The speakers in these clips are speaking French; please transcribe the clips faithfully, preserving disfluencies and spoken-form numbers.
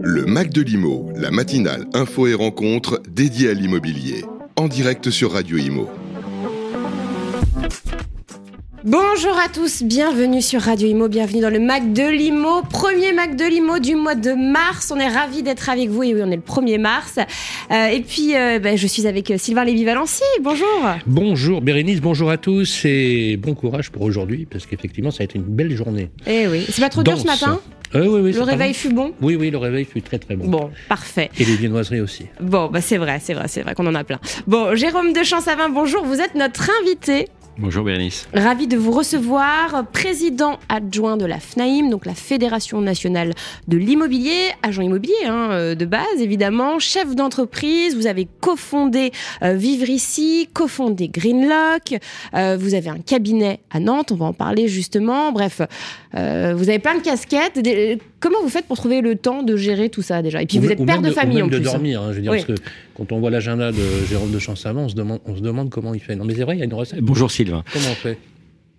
Le Mac de l'Immo, la matinale info et rencontre dédiée à l'immobilier. En direct sur Radio Immo. Bonjour à tous, bienvenue sur Radio Immo, bienvenue dans le Mac de l'Immo, premier Mac de l'Immo du mois de mars. On est ravis d'être avec vous, et oui, on est le premier mars. Euh, et puis, euh, bah, je suis avec Sylvain Lévy-Valensi, bonjour. Bonjour Bérénice, bonjour à tous, et bon courage pour aujourd'hui, parce qu'effectivement, ça a été une belle journée. Eh oui, c'est pas trop dur ce matin ? Euh, oui, oui, le réveil fut bon ? Oui, oui, le réveil fut très très bon. Bon, parfait. Et les viennoiseries aussi. Bon, bah, c'est vrai, c'est vrai, c'est vrai qu'on en a plein. Bon, Jérôme de Champsavin, bonjour, vous êtes notre invité. Bonjour Bérénice. Ravi de vous recevoir, président adjoint de la FNAIM, donc la Fédération Nationale de l'Immobilier, agent immobilier hein, de base évidemment, chef d'entreprise, vous avez cofondé euh, Vivre Ici, cofondé Greenlock, euh, vous avez un cabinet à Nantes, on va en parler justement, bref, euh, vous avez plein de casquettes, des... comment vous faites pour trouver le temps de gérer tout ça déjà ? Et puis ou vous êtes père de, de famille en plus. Ou même de dormir, hein, je veux dire, oui. Parce que quand on voit l'agenda de Jérôme de Champsavin, on se demande, on se demande comment il fait. Non mais c'est vrai, il y a une recette. Bonjour Sylvain. Comment on fait ?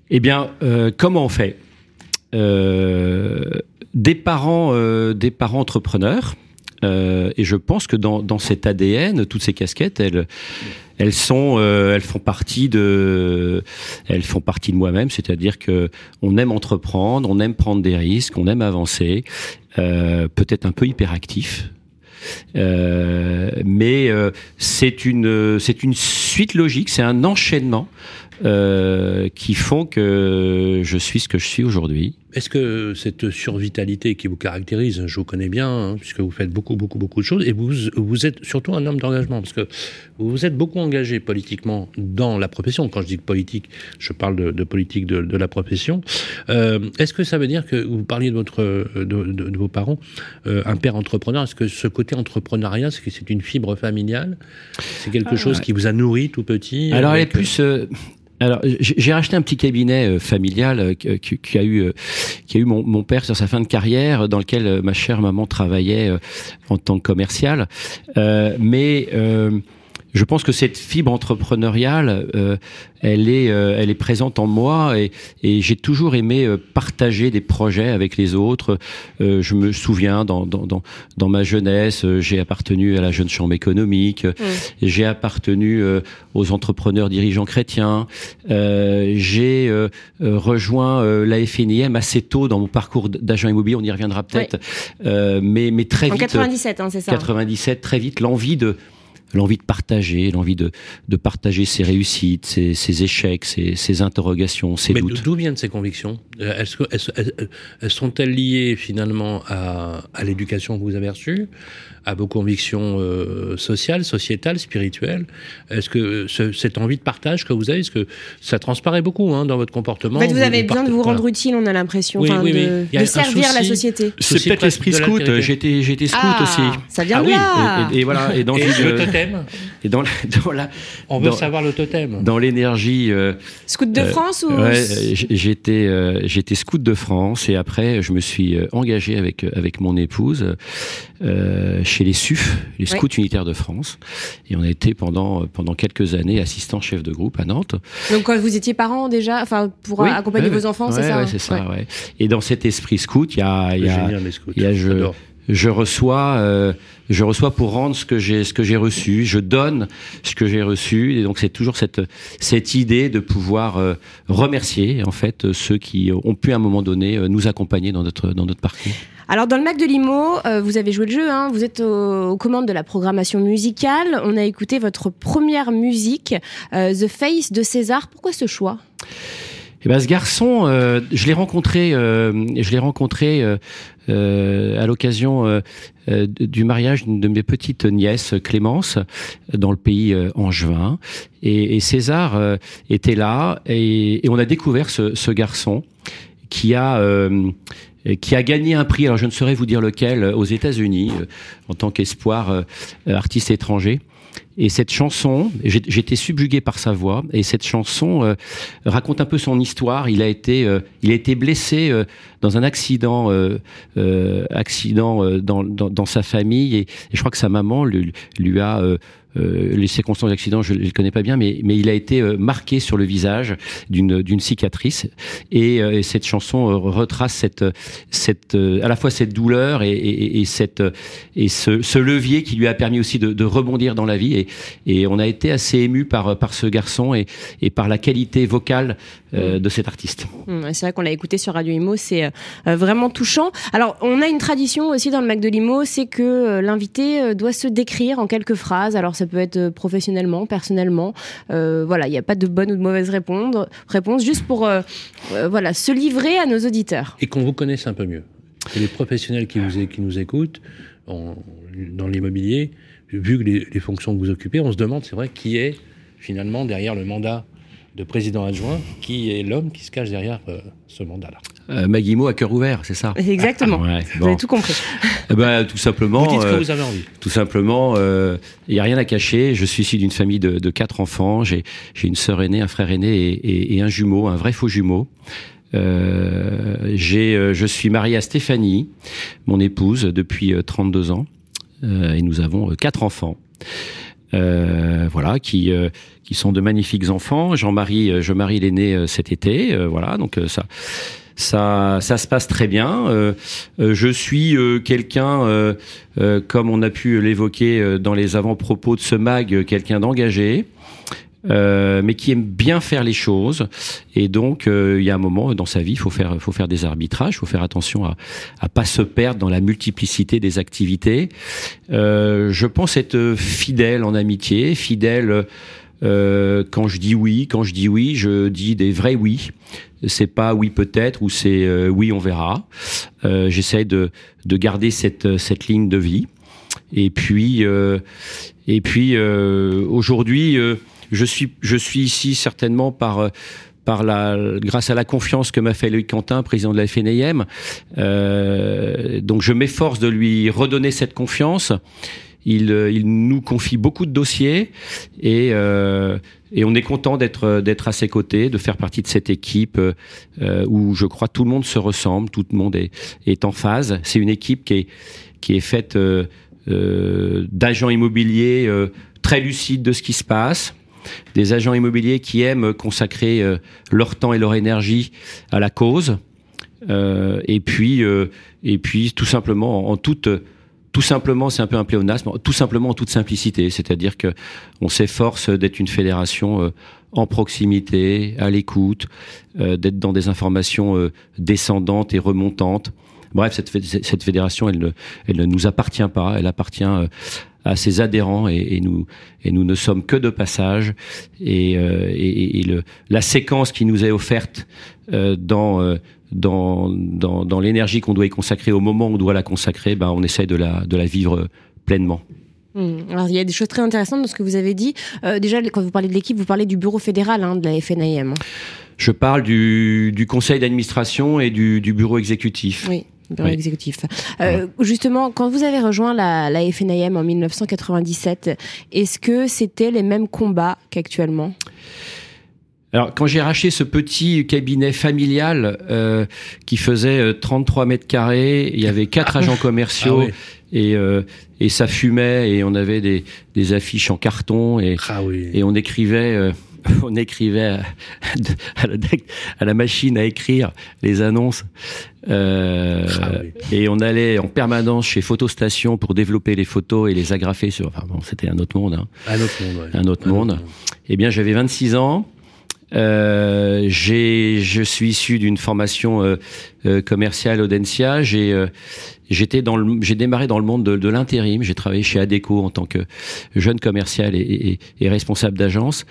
Eh bien, euh, comment on fait ? euh, des, parents, euh, des parents entrepreneurs, euh, et je pense que dans, dans cet A D N, toutes ces casquettes, elles, elles, sont, euh, elles, font partie de, elles font partie de moi-même, c'est-à-dire qu'on aime entreprendre, on aime prendre des risques, on aime avancer, euh, peut-être un peu hyperactif. Euh, mais euh, c'est une c'est une suite logique, c'est un enchaînement euh, qui font que je suis ce que je suis aujourd'hui. Est-ce que cette survitalité qui vous caractérise, je vous connais bien, hein, puisque vous faites beaucoup beaucoup beaucoup de choses et vous vous êtes surtout un homme d'engagement, parce que vous vous êtes beaucoup engagé politiquement dans la profession. Quand je dis politique, je parle de, de politique de, de la profession. Euh, est-ce que ça veut dire que vous parliez de votre de, de, de vos parents, euh, un père entrepreneur, est-ce que ce côté entrepreneuriat, c'est que c'est une fibre familiale, c'est quelque ah, chose ouais. qui vous a nourri tout petit. Alors elle est plus. Euh... Alors, j'ai racheté un petit cabinet euh, familial euh, qui, qui a eu, euh, qui a eu mon, mon père sur sa fin de carrière, dans lequel euh, ma chère maman travaillait euh, en tant que commerciale. Euh, mais euh, je pense que cette fibre entrepreneuriale, euh, elle est, euh, elle est présente en moi, et, et j'ai toujours aimé euh, partager des projets avec les autres. Euh, je me souviens, dans, dans, dans, dans ma jeunesse, euh, j'ai appartenu à la Jeune Chambre économique, euh, oui. j'ai appartenu euh, aux entrepreneurs dirigeants chrétiens. Euh, j'ai euh, rejoint euh, la F N A I M assez tôt dans mon parcours d'agent immobilier. On y reviendra peut-être, oui. euh, mais, mais très en vite. En quatre-vingt-dix-sept, hein, c'est ça. quatre-vingt-dix-sept, très vite, l'envie de l'envie de partager, l'envie de, de partager ses réussites, ses, ses échecs, ses, ses interrogations, ses Mais doutes. Mais d'où viennent ces convictions ? Est-ce que, est-ce, est-ce, sont-elles liées finalement à, à l'éducation que vous avez reçue, à vos convictions euh, sociales, sociétales, spirituelles ? Est-ce que ce, cette envie de partage que vous avez, est-ce que ça transparaît beaucoup hein, dans votre comportement ? En fait, vous, vous avez besoin de vous rendre voilà. utile, on a l'impression, oui, oui, de, oui. de servir souci, la société. C'est peut-être l'esprit scout, j'étais, j'étais scout ah, aussi. Ça vient ah, de là oui. et, et, et voilà, et dans et une, Et dans la, dans la, on veut dans, savoir le totem. Dans l'énergie. Euh, scout de France euh, ou ouais, j'étais, euh, j'étais scout de France, et après je me suis engagé avec, avec mon épouse euh, chez les S U F, les Scouts ouais. unitaires de France. Et on a été pendant, pendant quelques années assistant chef de groupe à Nantes. Donc quand vous étiez parents déjà, enfin pour oui, accompagner ouais, vos enfants, ouais, c'est ça, ouais, hein c'est ça ouais. Ouais. Et dans cet esprit scout, il y a. Il y a, génial, les scouts, y a je, je reçois. Euh, Je reçois pour rendre ce que j'ai, ce que j'ai reçu. Je donne ce que j'ai reçu. Et donc, c'est toujours cette, cette idée de pouvoir euh, remercier, en fait, ceux qui ont pu, à un moment donné, nous accompagner dans notre, dans notre parcours. Alors, dans le Mac de l'Immo, euh, vous avez joué le jeu, hein. Vous êtes aux, aux commandes de la programmation musicale. On a écouté votre première musique, euh, The Face de César. Pourquoi ce choix ? Eh ben, ce garçon, euh, je l'ai rencontré, euh, je l'ai rencontré euh, euh, à l'occasion euh, euh, du mariage d'une de mes petites nièces, Clémence, dans le pays euh, angevin. Et, et César euh, était là, et, et on a découvert ce, ce garçon qui a euh, qui a gagné un prix. Alors, je ne saurais vous dire lequel, aux États-Unis, euh, en tant qu'espoir euh, artiste étranger. Et cette chanson, j'étais subjugué par sa voix, et cette chanson euh, raconte un peu son histoire. Il a été, euh, il a été blessé euh, dans un accident, euh, euh, accident euh, dans, dans, dans sa famille, et, et je crois que sa maman lui, lui a... Euh, Euh, les circonstances d'accident, je ne les connais pas bien, mais, mais il a été euh, marqué sur le visage d'une, d'une cicatrice. Et, euh, et cette chanson euh, retrace cette, cette, euh, à la fois cette douleur et, et, et, cette, et ce, ce levier qui lui a permis aussi de, de rebondir dans la vie. Et, et on a été assez ému par, par ce garçon et, et par la qualité vocale euh, de cet artiste. Mmh, c'est vrai qu'on l'a écouté sur Radio Immo, c'est euh, vraiment touchant. Alors, on a une tradition aussi dans le Mac de l'Immo, c'est que euh, l'invité euh, doit se décrire en quelques phrases. Alors, ça peut être professionnellement, personnellement. Euh, voilà, il n'y a pas de bonne ou de mauvaise réponse, réponse juste pour euh, euh, voilà, se livrer à nos auditeurs. Et qu'on vous connaisse un peu mieux. Et les professionnels qui, vous, qui nous écoutent en, dans l'immobilier, vu que les, les fonctions que vous occupez, on se demande, c'est vrai, qui est finalement derrière le mandat de président adjoint, qui est l'homme qui se cache derrière euh, ce mandat-là. Euh, Maguimo à cœur ouvert, c'est ça ? Exactement, ah, ouais, vous bon. avez tout compris. Eh ben, tout simplement, vous dites ce que vous avez envie. Euh, tout simplement, il euh, n'y a rien à cacher. Je suis issu d'une famille de, de quatre enfants. J'ai, j'ai une sœur aînée, un frère aîné et, et, et un jumeau, un vrai faux jumeau. Euh, j'ai, euh, je suis marié à Stéphanie, mon épouse, depuis trente-deux ans. Euh, et nous avons quatre enfants. Euh, voilà, qui euh, qui sont de magnifiques enfants. Jean-Marie, je marie l'aîné cet été. Euh, voilà, donc ça. Ça, ça se passe très bien. Euh, euh, je suis euh, quelqu'un, euh, euh, comme on a pu l'évoquer euh, dans les avant-propos de ce mag, euh, quelqu'un d'engagé, euh, mais qui aime bien faire les choses. Et donc, il euh, y a un moment dans sa vie, il faut faire, faut faire des arbitrages, il faut faire attention à à pas se perdre dans la multiplicité des activités. Euh, je pense être fidèle en amitié, fidèle. Euh, quand je dis oui, quand je dis oui, je dis des vrais oui. C'est pas oui peut-être ou c'est euh, oui on verra. Euh, j'essaie de de garder cette cette ligne de vie. Et puis euh, et puis euh, aujourd'hui, euh, je suis je suis ici certainement par par la grâce à la confiance que m'a fait Loïc Quentin, président de la F N A I M. Euh, donc je m'efforce de lui redonner cette confiance. Il, il nous confie beaucoup de dossiers et, euh, et on est content d'être, d'être à ses côtés, de faire partie de cette équipe euh, où je crois tout le monde se ressemble, tout le monde est, est en phase. C'est une équipe qui est, qui est faite euh, euh, d'agents immobiliers euh, très lucides de ce qui se passe, des agents immobiliers qui aiment consacrer euh, leur temps et leur énergie à la cause euh, et, puis, euh, et puis tout simplement en, en toute... Tout simplement, c'est un peu un pléonasme, tout simplement en toute simplicité, c'est-à-dire qu'on s'efforce d'être une fédération euh, en proximité, à l'écoute, euh, d'être dans des informations euh, descendantes et remontantes. Bref, cette, cette fédération, elle ne, elle ne nous appartient pas, elle appartient euh, à ses adhérents et, et, nous, et nous ne sommes que de passage. Et, euh, et, et le, la séquence qui nous est offerte euh, dans... Euh, Dans, dans, dans l'énergie qu'on doit y consacrer, au moment où on doit la consacrer, ben on essaie de la, de la vivre pleinement. Alors, il y a des choses très intéressantes dans ce que vous avez dit. Euh, déjà, quand vous parlez de l'équipe, vous parlez du bureau fédéral hein, de la F N A I M. Je parle du, du conseil d'administration et du, du bureau exécutif. Oui. Bureau oui. exécutif. Euh, ouais. Justement, quand vous avez rejoint la, la F N A I M en dix-neuf cent quatre-vingt-dix-sept, est-ce que c'était les mêmes combats qu'actuellement ? Alors, quand j'ai racheté ce petit cabinet familial euh, qui faisait trente-trois mètres carrés, il y avait quatre ah, agents commerciaux ah oui. et, euh, et ça fumait et on avait des, des affiches en carton et, ah oui. et on écrivait... Euh, on écrivait à, à, la, à la machine à écrire les annonces euh, ah oui. et on allait en permanence chez Photostation pour développer les photos et les agrafer sur... Enfin bon, c'était un autre monde. Hein. Un autre monde, oui. Un autre un monde. Autre monde. Eh bien, j'avais vingt-six ans. Euh, j'ai, je suis issu d'une formation euh, euh, commerciale Audencia. J'ai, euh, j'étais dans le, j'ai démarré dans le monde de, de l'intérim. J'ai travaillé chez Adecco en tant que jeune commercial et, et, et responsable d'agence.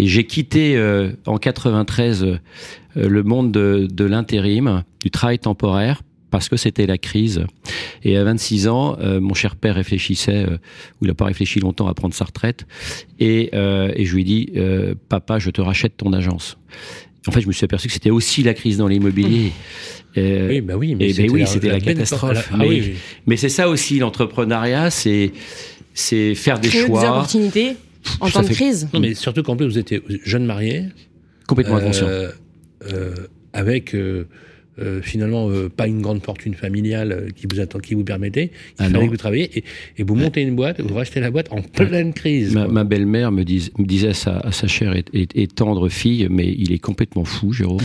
Et j'ai quitté euh, en quatre-vingt-treize euh, le monde de, de l'intérim, du travail temporaire, parce que c'était la crise. Et à vingt-six ans, euh, mon cher père réfléchissait, euh, ou il n'a pas réfléchi longtemps à prendre sa retraite, et, euh, et je lui ai dit euh, « Papa, je te rachète ton agence ». En fait, je me suis aperçu que c'était aussi la crise dans l'immobilier. Mmh. Euh, oui, bah oui, mais et c'était, ben oui, la, c'était la, la catastrophe. La... Ah, mais, oui, oui. mais c'est ça aussi l'entrepreneuriat, c'est, c'est faire des Créer choix, des opportunités. en temps de crise. Non, mais surtout qu'en plus, vous étiez jeune marié. Complètement euh, inconscient. Euh, avec... Euh, Euh, finalement, euh, pas une grande fortune familiale euh, qui vous attend, qui vous permettait. Il ah fallait non. que vous travailliez et, et vous montez une boîte, vous rachetez la boîte en pleine crise. Ma, ma belle-mère me, dis, me disait à sa, à sa chère et, et, et tendre fille, mais il est complètement fou, Jérôme.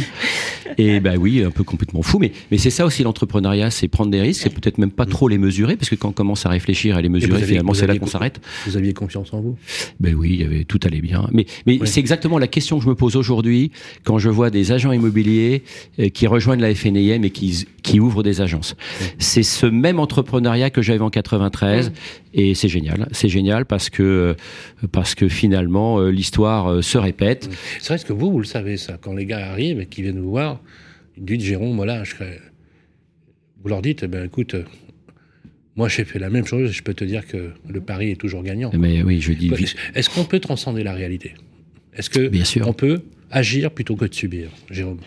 Et bah oui, un peu complètement fou, mais, mais c'est ça aussi l'entrepreneuriat, c'est prendre des risques, c'est peut-être même pas trop les mesurer, parce que quand on commence à réfléchir à les mesurer, aviez, finalement c'est là qu'on s'arrête. Vous aviez confiance en vous ? Ben oui, il y avait, tout allait bien. Mais, mais ouais. c'est exactement la question que je me pose aujourd'hui quand je vois des agents immobiliers euh, qui rejoignent la F N A I M et qui, qui ouvrent des agences. C'est ce même entrepreneuriat que j'avais en quatre-vingt-treize et c'est génial. C'est génial parce que, parce que finalement, l'histoire se répète. C'est vrai que vous, vous le savez ça. Quand les gars arrivent et qu'ils viennent vous voir, ils disent Jérôme, voilà, je serais... vous leur dites, eh ben écoute... Moi, j'ai fait la même chose, je peux te dire que le pari est toujours gagnant. Mais oui, je dis... Est-ce qu'on peut transcender la réalité ? Est-ce qu'on peut agir plutôt que de subir, Jérôme ?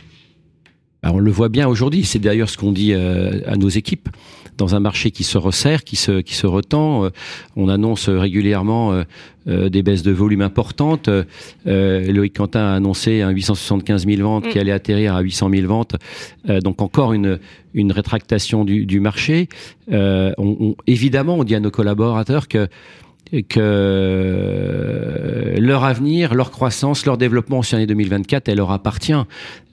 Alors, on le voit bien aujourd'hui, c'est d'ailleurs ce qu'on dit euh, à nos équipes. Dans un marché qui se resserre, qui se, qui se retend, euh, on annonce régulièrement... Euh, Euh, des baisses de volume importantes. Euh, Loïc Quentin a annoncé hein, huit cent soixante-quinze mille ventes mmh. qui allaient atterrir à huit cent mille ventes. Euh, donc encore une, une rétractation du, du marché. Euh, on, on, évidemment, on dit à nos collaborateurs que, que leur avenir, leur croissance, leur développement sur l'année deux mille vingt-quatre, elle leur appartient.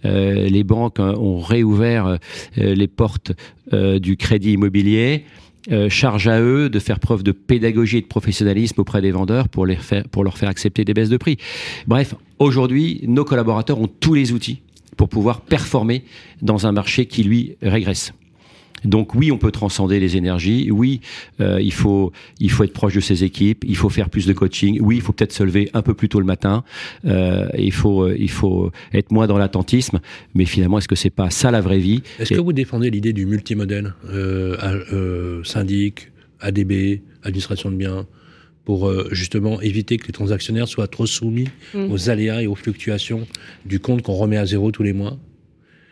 Euh, les banques ont réouvert euh, les portes euh, du crédit immobilier. Euh, charge à eux de faire preuve de pédagogie et de professionnalisme auprès des vendeurs pour, les faire, pour leur faire accepter des baisses de prix. Bref, aujourd'hui, nos collaborateurs ont tous les outils pour pouvoir performer dans un marché qui, lui, régresse. Donc oui, on peut transcender les énergies, oui, euh, il faut il faut être proche de ses équipes, il faut faire plus de coaching, oui, il faut peut-être se lever un peu plus tôt le matin, euh, il faut il faut être moins dans l'attentisme, mais finalement, est-ce que c'est pas ça la vraie vie ? Est-ce Et... que vous défendez l'idée du multimodèle euh, euh, syndic, A D B, administration de biens ? Pour euh, justement éviter que les transactionnaires soient trop soumis mmh. aux aléas et aux fluctuations du compte qu'on remet à zéro tous les mois ?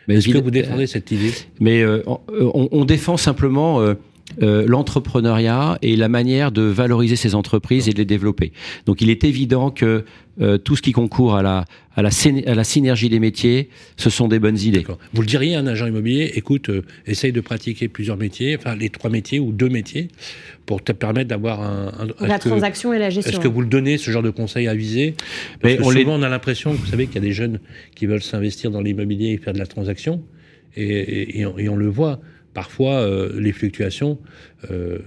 Mais Est-ce que vous défendez cette idée ? Mais euh, on, on défend simplement euh, euh, l'entrepreneuriat et la manière de valoriser ces entreprises et de les développer. Donc il est évident que euh, tout ce qui concourt à la, à, la, à la synergie des métiers, ce sont des bonnes idées. D'accord. Vous le diriez à un agent immobilier, écoute, euh, essaye de pratiquer plusieurs métiers, enfin les trois métiers ou deux métiers, pour te permettre d'avoir un... un la transaction que, et la gestion. Est-ce que vous le donnez, ce genre de conseil avisé ? Parce Mais que on souvent, les... on a l'impression, vous savez, qu'il y a des jeunes qui veulent s'investir dans l'immobilier et faire de la transaction, et, et, et, on, et on le voit. Parfois, euh, les fluctuations, euh,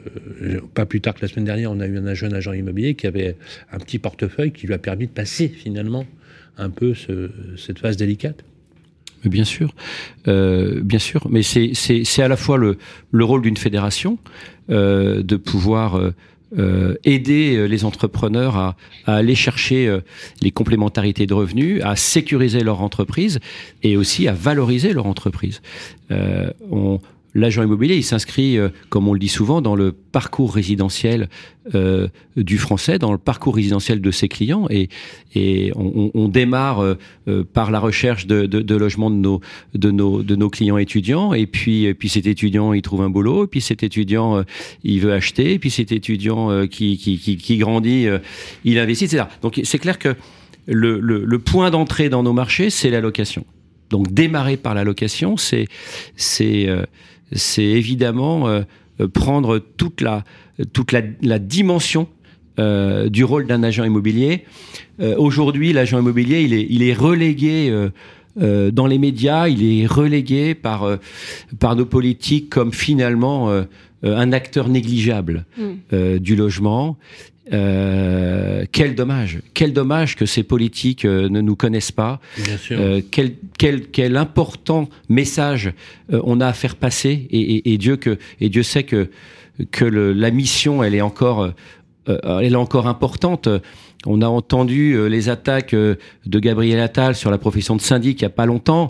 pas plus tard que la semaine dernière, on a eu un jeune agent immobilier qui avait un petit portefeuille qui lui a permis de passer finalement un peu ce, cette phase délicate. Bien sûr, euh, bien sûr. Mais c'est, c'est, c'est à la fois le, le rôle d'une fédération euh, de pouvoir... Euh, Euh, aider les entrepreneurs à, à aller chercher euh, les complémentarités de revenus, à sécuriser leur entreprise et aussi à valoriser leur entreprise. Euh, on, l'agent immobilier, il s'inscrit, euh, comme on le dit souvent, dans le parcours résidentiel euh, du Français, dans le parcours résidentiel de ses clients. Et, et on, on démarre euh, euh, par la recherche de, de, de logements de nos, de, nos, de nos clients étudiants. Et puis, et puis cet étudiant, il trouve un boulot. Et puis cet étudiant, euh, il veut acheter. Et puis cet étudiant euh, qui, qui, qui, qui grandit, euh, il investit, et cetera. Donc c'est clair que le, le, le point d'entrée dans nos marchés, c'est la location. Donc démarrer par la location, c'est... c'est euh, c'est évidemment euh, prendre toute la, toute la, la dimension euh, du rôle d'un agent immobilier. Euh, aujourd'hui, l'agent immobilier, il est, il est relégué euh, euh, dans les médias, il est relégué par, euh, par nos politiques comme finalement euh, un acteur négligeable mmh. euh, du logement. Euh, quel dommage, quel dommage que ces politiques euh, ne nous connaissent pas. Bien sûr. Euh, quel, quel, quel important message euh, on a à faire passer. Et, et, et Dieu que, et Dieu sait que que le, la mission, elle est encore, euh, elle est encore importante. On a entendu euh, les attaques euh, de Gabriel Attal sur la profession de syndic il y a pas longtemps.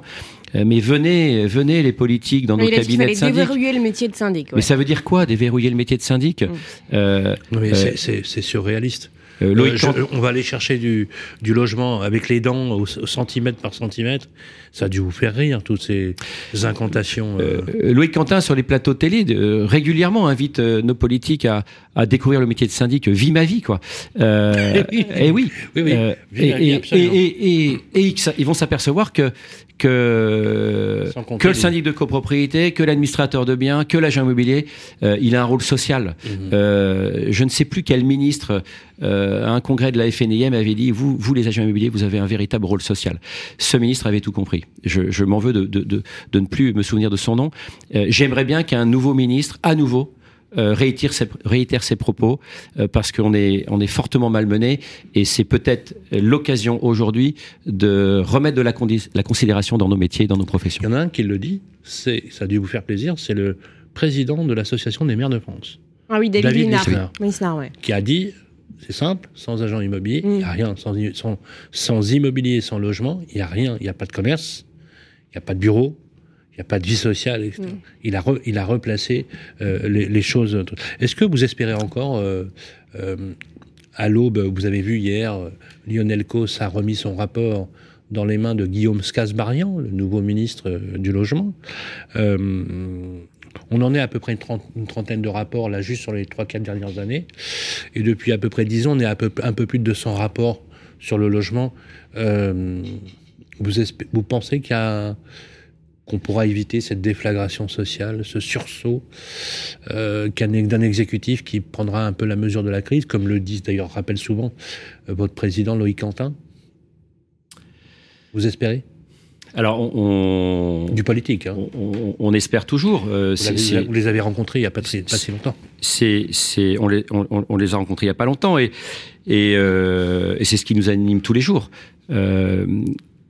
Mais venez, venez les politiques dans mais nos cabinets de syndic. Il a dit qu'il fallait déverrouiller le métier de syndic. Ouais. Mais ça veut dire quoi, déverrouiller le métier de syndic ? mmh. euh, mais euh, c'est, c'est, c'est surréaliste. Euh, Loïc, euh, je, on va aller chercher du, du logement avec les dents au, au centimètre par centimètre. Ça a dû vous faire rire, toutes ces incantations. Euh... Euh, Loïc Quentin, sur les plateaux de télé, euh, régulièrement invite euh, nos politiques à, à découvrir le métier de syndic. Vis ma vie, quoi. Euh, et oui. Et oui. oui, oui. Euh, vie ma vie, et, absolument. Et, et, et, et, et ils vont s'apercevoir que, que, que le syndic de copropriété, que l'administrateur de biens, que l'agent immobilier, euh, il a un rôle social. Mmh. Euh, je ne sais plus quel ministre... Euh, à un congrès de la F N A I M avait dit vous, vous les agents immobiliers, vous avez un véritable rôle social. Ce ministre avait tout compris. Je, je m'en veux de, de, de, de ne plus me souvenir de son nom. Euh, j'aimerais bien qu'un nouveau ministre, à nouveau, euh, réitère, ses, réitère ses propos euh, parce qu'on est, on est fortement malmené et c'est peut-être l'occasion aujourd'hui de remettre de la, condi- la considération dans nos métiers, dans nos professions. Il y en a un qui le dit, c'est, ça a dû vous faire plaisir, c'est le président de l'Association des maires de France. Ah oui, David, David Islard, Islard ouais. Qui a dit... C'est simple, sans agent immobilier, il mmh. n'y a rien. Sans, sans, sans immobilier, sans logement, il n'y a rien. Il n'y a pas de commerce, il n'y a pas de bureau, il n'y a pas de vie sociale, et cetera. Mmh. Il, a re, il a replacé euh, les, les choses. Est-ce que vous espérez encore, euh, euh, à l'aube, vous avez vu hier, Lionel Causse a remis son rapport dans les mains de Guillaume Kasbarian, le nouveau ministre euh, du Logement. Euh, On en est à peu près une trentaine de rapports, là, juste sur les trois quatre dernières années. Et depuis à peu près dix ans, on est à peu, un peu plus de deux cents rapports sur le logement. Euh, vous, espé- vous pensez qu'il y a un, qu'on pourra éviter cette déflagration sociale, ce sursaut euh, d'un exécutif qui prendra un peu la mesure de la crise, comme le dit, d'ailleurs, rappelle souvent euh, votre président Loïc Quentin ? Vous espérez ? Alors, on, on... Du politique, hein. on, on, on espère toujours. Euh, vous, c'est, c'est... vous les avez rencontrés il n'y a pas, de, pas si longtemps. C'est, c'est, on, les, on, on les a rencontrés il n'y a pas longtemps et, et, euh, et c'est ce qui nous anime tous les jours. Euh,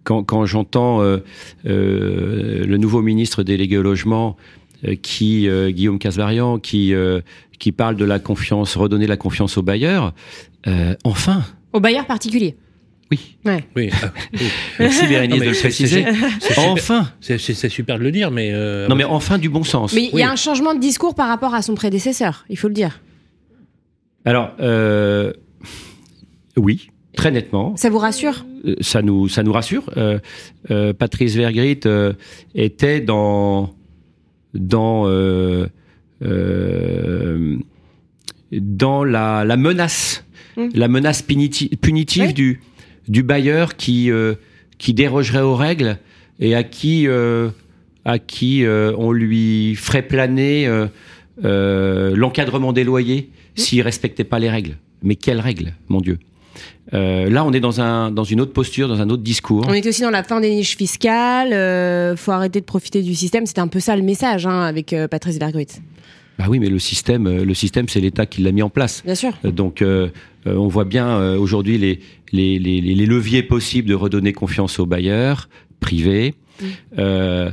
quand, quand j'entends euh, euh, le nouveau ministre délégué au logement, euh, qui, euh, Guillaume Kasbarian, qui, euh, qui parle de la confiance, redonner la confiance aux bailleurs, euh, enfin... Aux bailleurs particuliers. Oui. Ouais. Oui. Ah, oui. Merci Bérénice de le préciser. C'est, c'est enfin, c'est, c'est, c'est super de le dire, mais euh, non, mais enfin du bon sens. Mais il oui. y a un changement de discours par rapport à son prédécesseur, il faut le dire. Alors, euh, oui, très nettement. Ça vous rassure ? euh, Ça nous, ça nous rassure. Euh, euh, Patrice Vergriete euh, était dans, dans, euh, euh, dans la, la menace, hum. la menace puniti- punitive oui. du. du bailleur qui, euh, qui dérogerait aux règles et à qui, euh, à qui euh, on lui ferait planer euh, euh, l'encadrement des loyers mmh. s'il ne respectait pas les règles. Mais quelles règles, mon Dieu ? Euh, là, on est dans, un, dans une autre posture, dans un autre discours. On est aussi dans la fin des niches fiscales, il euh, faut arrêter de profiter du système. C'était un peu ça le message hein, avec euh, Patrice Vergriete. Bah oui, mais le système, le système, c'est l'État qui l'a mis en place. Bien sûr. Donc, euh, on voit bien euh, aujourd'hui les, les, les, les leviers possibles de redonner confiance aux bailleurs privés. Mmh. Euh,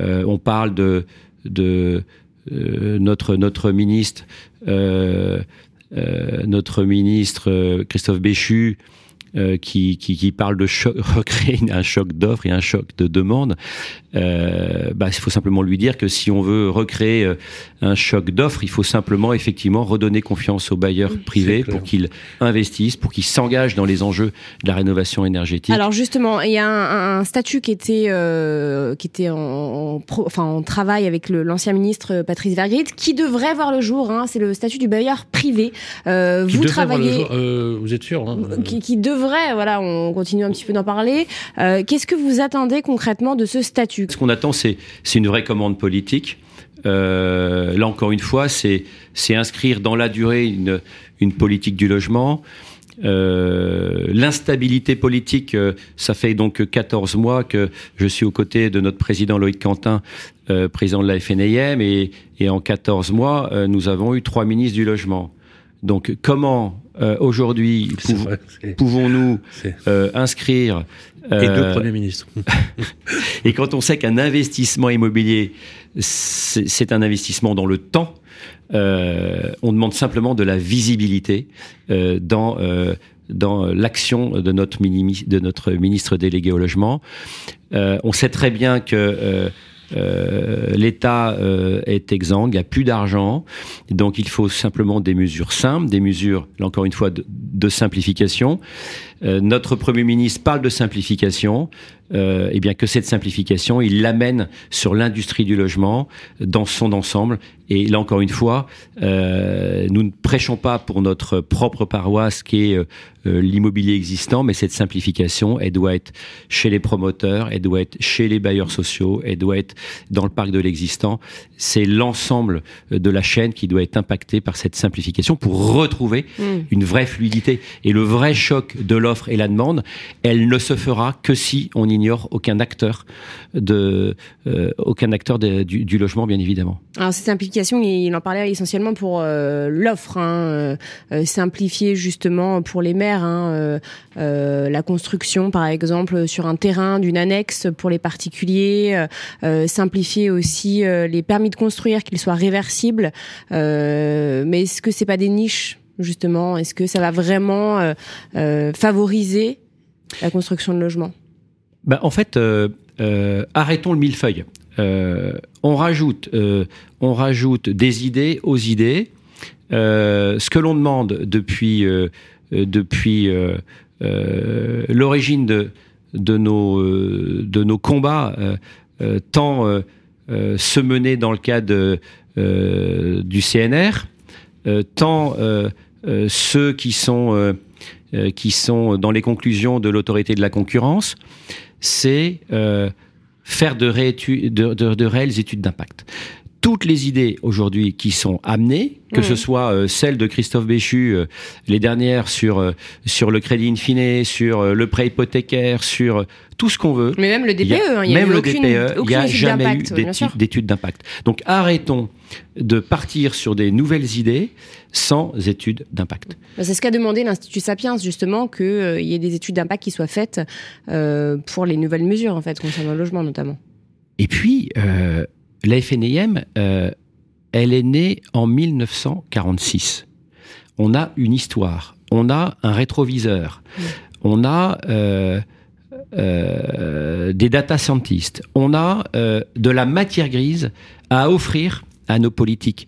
euh, on parle de, de euh, notre, notre ministre, euh, euh, notre ministre euh, Christophe Béchu, Euh, qui, qui, qui parle de choc, recréer un choc d'offres et un choc de demande. Euh, bah, il faut simplement lui dire que si on veut recréer un choc d'offres, il faut simplement effectivement redonner confiance aux bailleurs privés pour qu'ils investissent, pour qu'ils s'engagent dans les enjeux de la rénovation énergétique. Alors justement, il y a un, un statut qui était, euh, qui était en, en, pro, enfin, en travail avec le, l'ancien ministre Patrice Vergriete, qui devrait voir le jour. Hein, c'est le statut du bailleur privé. Euh, vous travaillez. Jour, euh, vous êtes sûr hein, qui, qui devrait vrai, voilà, on continue un petit peu d'en parler. Euh, qu'est-ce que vous attendez concrètement de ce statut ? Ce qu'on attend, c'est, c'est une vraie commande politique. Euh, là, encore une fois, c'est, c'est inscrire dans la durée une, une politique du logement. Euh, l'instabilité politique, euh, ça fait donc quatorze mois que je suis aux côtés de notre président Loïc Quentin, euh, président de la F N A I M, et, et en quatorze mois, euh, nous avons eu trois ministres du logement. Donc, comment euh, aujourd'hui pou- vrai, pouvons-nous euh, inscrire euh, et deux premiers ministres. Et quand on sait qu'un investissement immobilier, c'est, c'est un investissement dans le temps, euh, on demande simplement de la visibilité euh, dans euh, dans l'action de notre, mini- de notre ministre délégué au logement. Euh, on sait très bien que euh, euh, l'État euh, est exsangue, il n'y a plus d'argent, donc il faut simplement des mesures simples, des mesures, là encore une fois, de, de simplification. Euh, notre Premier ministre parle de simplification, euh, et bien que cette simplification, il l'amène sur l'industrie du logement, dans son ensemble, et là encore une fois, euh, nous ne prêchons pas pour notre propre paroisse qui est euh, l'immobilier existant, mais cette simplification, elle doit être chez les promoteurs, elle doit être chez les bailleurs sociaux, elle doit être dans le parc de l'existant. C'est l'ensemble de la chaîne qui doit être impactée par cette simplification pour retrouver mmh. une vraie fluidité. Et le vrai choc de l'offre et la demande, elle ne se fera que si on n'ignore aucun acteur, de, euh, aucun acteur de, du, du logement, bien évidemment. Alors cette simplification, il en parlait essentiellement pour euh, l'offre, hein, euh, simplifier justement pour les maires, hein, euh, euh, la construction par exemple sur un terrain d'une annexe pour les particuliers, euh, simplifier aussi euh, les permis de construire, qu'ils soient réversibles, euh, mais est-ce que c'est pas des niches justement ? Est-ce que ça va vraiment euh, euh, favoriser la construction de logements ? Bah, en fait, euh, euh, arrêtons le millefeuille. Euh, on rajoute, euh, on rajoute des idées aux idées. Euh, ce que l'on demande depuis, euh, depuis euh, euh, l'origine de, de, nos, euh, de nos combats, euh, euh, tant euh, euh, se mener dans le cadre euh, du C N R, euh, tant euh, euh, ceux qui sont, euh, euh, qui sont dans les conclusions de l'autorité de la concurrence, c'est euh, faire de, ré- de, de, de réelles études d'impact. Toutes les idées aujourd'hui qui sont amenées, que mmh. ce soit euh, celles de Christophe Béchu, euh, les dernières sur euh, sur le crédit in fine, sur euh, le prêt hypothécaire, sur euh, tout ce qu'on veut. Mais même le D P E, il y a, il y a même eu aucune, le D P E, il n'y a jamais eu d'études, d'études d'impact. Donc arrêtons de partir sur des nouvelles idées sans études d'impact. C'est ce qu'a demandé l'Institut Sapiens, justement, qu'il euh, y ait des études d'impact qui soient faites euh, pour les nouvelles mesures, en fait, concernant le logement notamment. Et puis. Euh, La F N A I M, euh, elle est née en dix-neuf cent quarante-six. On a une histoire, on a un rétroviseur, mmh. on a euh, euh, des data scientists, on a euh, de la matière grise à offrir à nos politiques.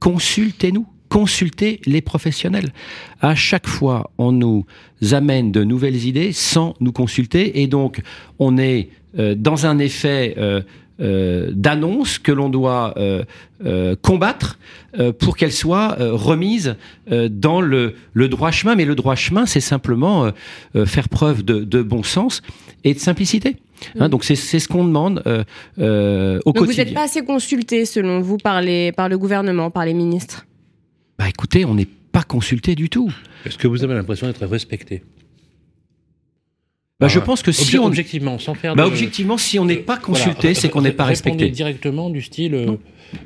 Consultez-nous, consultez les professionnels. À chaque fois, on nous amène de nouvelles idées sans nous consulter, et donc on est euh, dans un effet... Euh, Euh, d'annonces que l'on doit euh, euh, combattre euh, pour qu'elles soient euh, remises euh, dans le, le droit chemin. Mais le droit chemin, c'est simplement euh, euh, faire preuve de, de bon sens et de simplicité. Hein, mmh. Donc c'est, c'est ce qu'on demande euh, euh, au donc quotidien. Vous n'êtes pas assez consulté, selon vous, par, les, par le gouvernement, par les ministres ? Bah, écoutez, on n'est pas consulté du tout. Est-ce que vous avez l'impression d'être respecté ? Bah, je pense que si Obje- on objectivement, sans faire de... bah, objectivement, si on n'est pas consulté, voilà, c'est qu'on n'est pas respecté. Directement du style, euh,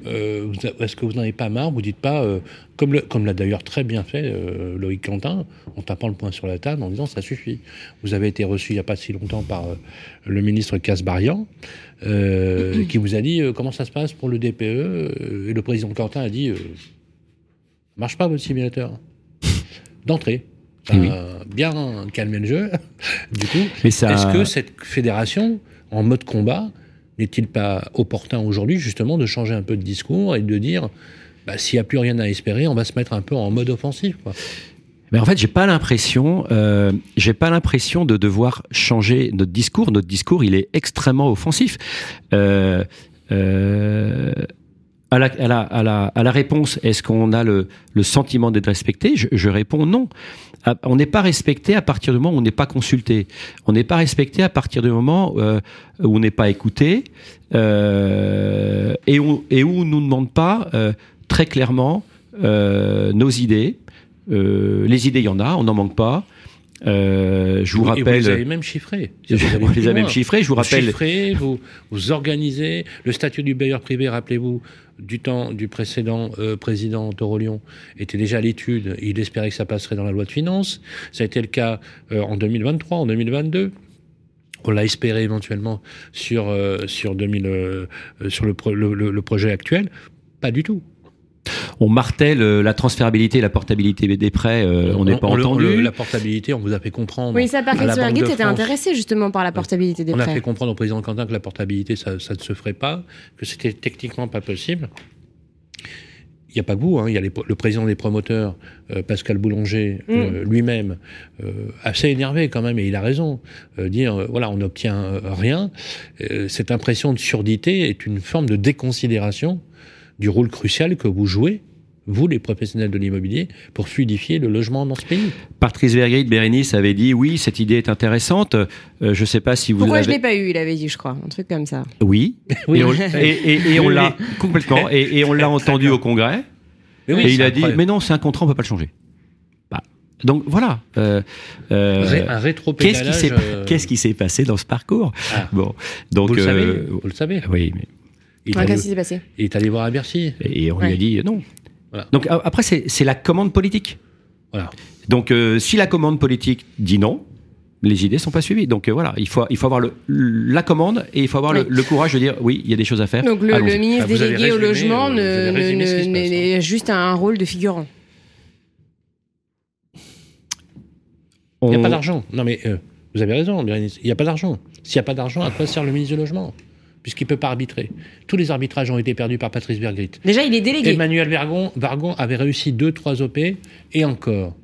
euh, est-ce que vous n'en avez pas marre ? Vous dites pas, euh, comme, le, comme l'a d'ailleurs très bien fait euh, Loïc Quentin, en tapant le poing sur la table, en disant ça suffit. Vous avez été reçu il n'y a pas si longtemps par euh, le ministre Kasbarian, euh, qui vous a dit euh, comment ça se passe pour le D P E, euh, et le président Quentin a dit, euh, marche pas votre simulateur d'entrée. Oui. Euh, bien calmer le jeu, du coup. Mais ça... Est-ce que cette fédération, en mode combat, n'est-il pas opportun aujourd'hui, justement, de changer un peu de discours et de dire, bah, s'il n'y a plus rien à espérer, on va se mettre un peu en mode offensif, quoi. Mais en fait, j'ai pas l'impression, euh, j'ai pas l'impression de devoir changer notre discours. Notre discours, il est extrêmement offensif. Euh, euh... À la, à, la, à, la, à la réponse, est-ce qu'on a le, le sentiment d'être respecté ? je, je réponds non. À, on n'est pas respecté à partir du moment où on n'est pas consulté. On n'est pas respecté à partir du moment euh, où on n'est pas écouté euh, et, où, et où on ne nous demande pas euh, très clairement euh, nos idées. Euh, les idées, il y en a, on n'en manque pas. Euh, je vous rappelle. Et vous les avez même chiffrés. Je vous les ai même chiffrés. Je vous rappelle. Vous chiffrez, vous, vous organisez le statut du bailleur privé. Rappelez-vous du temps du précédent euh, président Torolion était déjà à l'étude. Il espérait que ça passerait dans la loi de finances. Ça a été le cas euh, en deux mille vingt-trois, en deux mille vingt-deux. On l'a espéré éventuellement sur euh, sur deux mille euh, sur le, pro, le, le projet actuel. Pas du tout. On martèle euh, la transférabilité et la portabilité des prêts, euh, on n'est pas le, entendu. Le, la portabilité, on vous a fait comprendre. Oui, ça, Patrice Vergriete était intéressé justement par la portabilité des on prêts. On a fait comprendre au président Quentin que la portabilité, ça, ça ne se ferait pas, que c'était techniquement pas possible. Il n'y a pas que vous, hein. Il y a les, le président des promoteurs, euh, Pascal Boulanger, mmh. euh, lui-même, euh, assez énervé quand même, et il a raison, euh, dire, euh, voilà, on n'obtient rien. Euh, cette impression de surdité est une forme de déconsidération du rôle crucial que vous jouez, vous, les professionnels de l'immobilier, pour fluidifier le logement dans ce pays. Patrice Vergriete, Bérénice avait dit, oui, cette idée est intéressante. Euh, je ne sais pas si vous Pourquoi avez... je ne l'ai pas eu, il avait dit, je crois, un truc comme ça. Oui, oui. Et, on, et, et, et on l'a complètement, et, et on l'a entendu au Congrès, mais oui, et il a incroyable. dit, mais non, c'est un contrat, on ne peut pas le changer. Bah, donc voilà. Euh, euh, Ré- un rétropédalage... Qu'est-ce qui, euh... qu'est-ce qui s'est passé dans ce parcours ah. bon, donc, vous, le savez, euh, vous le savez. Oui, mais... Il ouais, allé, s'est passé. Il est allé voir à Bercy. Et on ouais. lui a dit non. Voilà. Donc après, c'est, c'est la commande politique. Voilà. Donc euh, si la commande politique dit non, les idées ne sont pas suivies. Donc euh, voilà, il faut, il faut avoir le, la commande et il faut avoir oui. le, le courage de dire oui, il y a des choses à faire. Donc le, le ministre ah, délégué résumé, au logement euh, ne, ne, ne, passe, juste un rôle de figurant. Il n'y a on... pas d'argent. Non mais euh, vous avez raison, Bérénice. Il n'y a pas d'argent. S'il n'y a pas d'argent, à quoi sert le ministre du logement ? Puisqu'il ne peut pas arbitrer. Tous les arbitrages ont été perdus par Patrice Vergriete. Déjà, il est délégué. Emmanuelle Wargon avait réussi deux trois O P, et encore.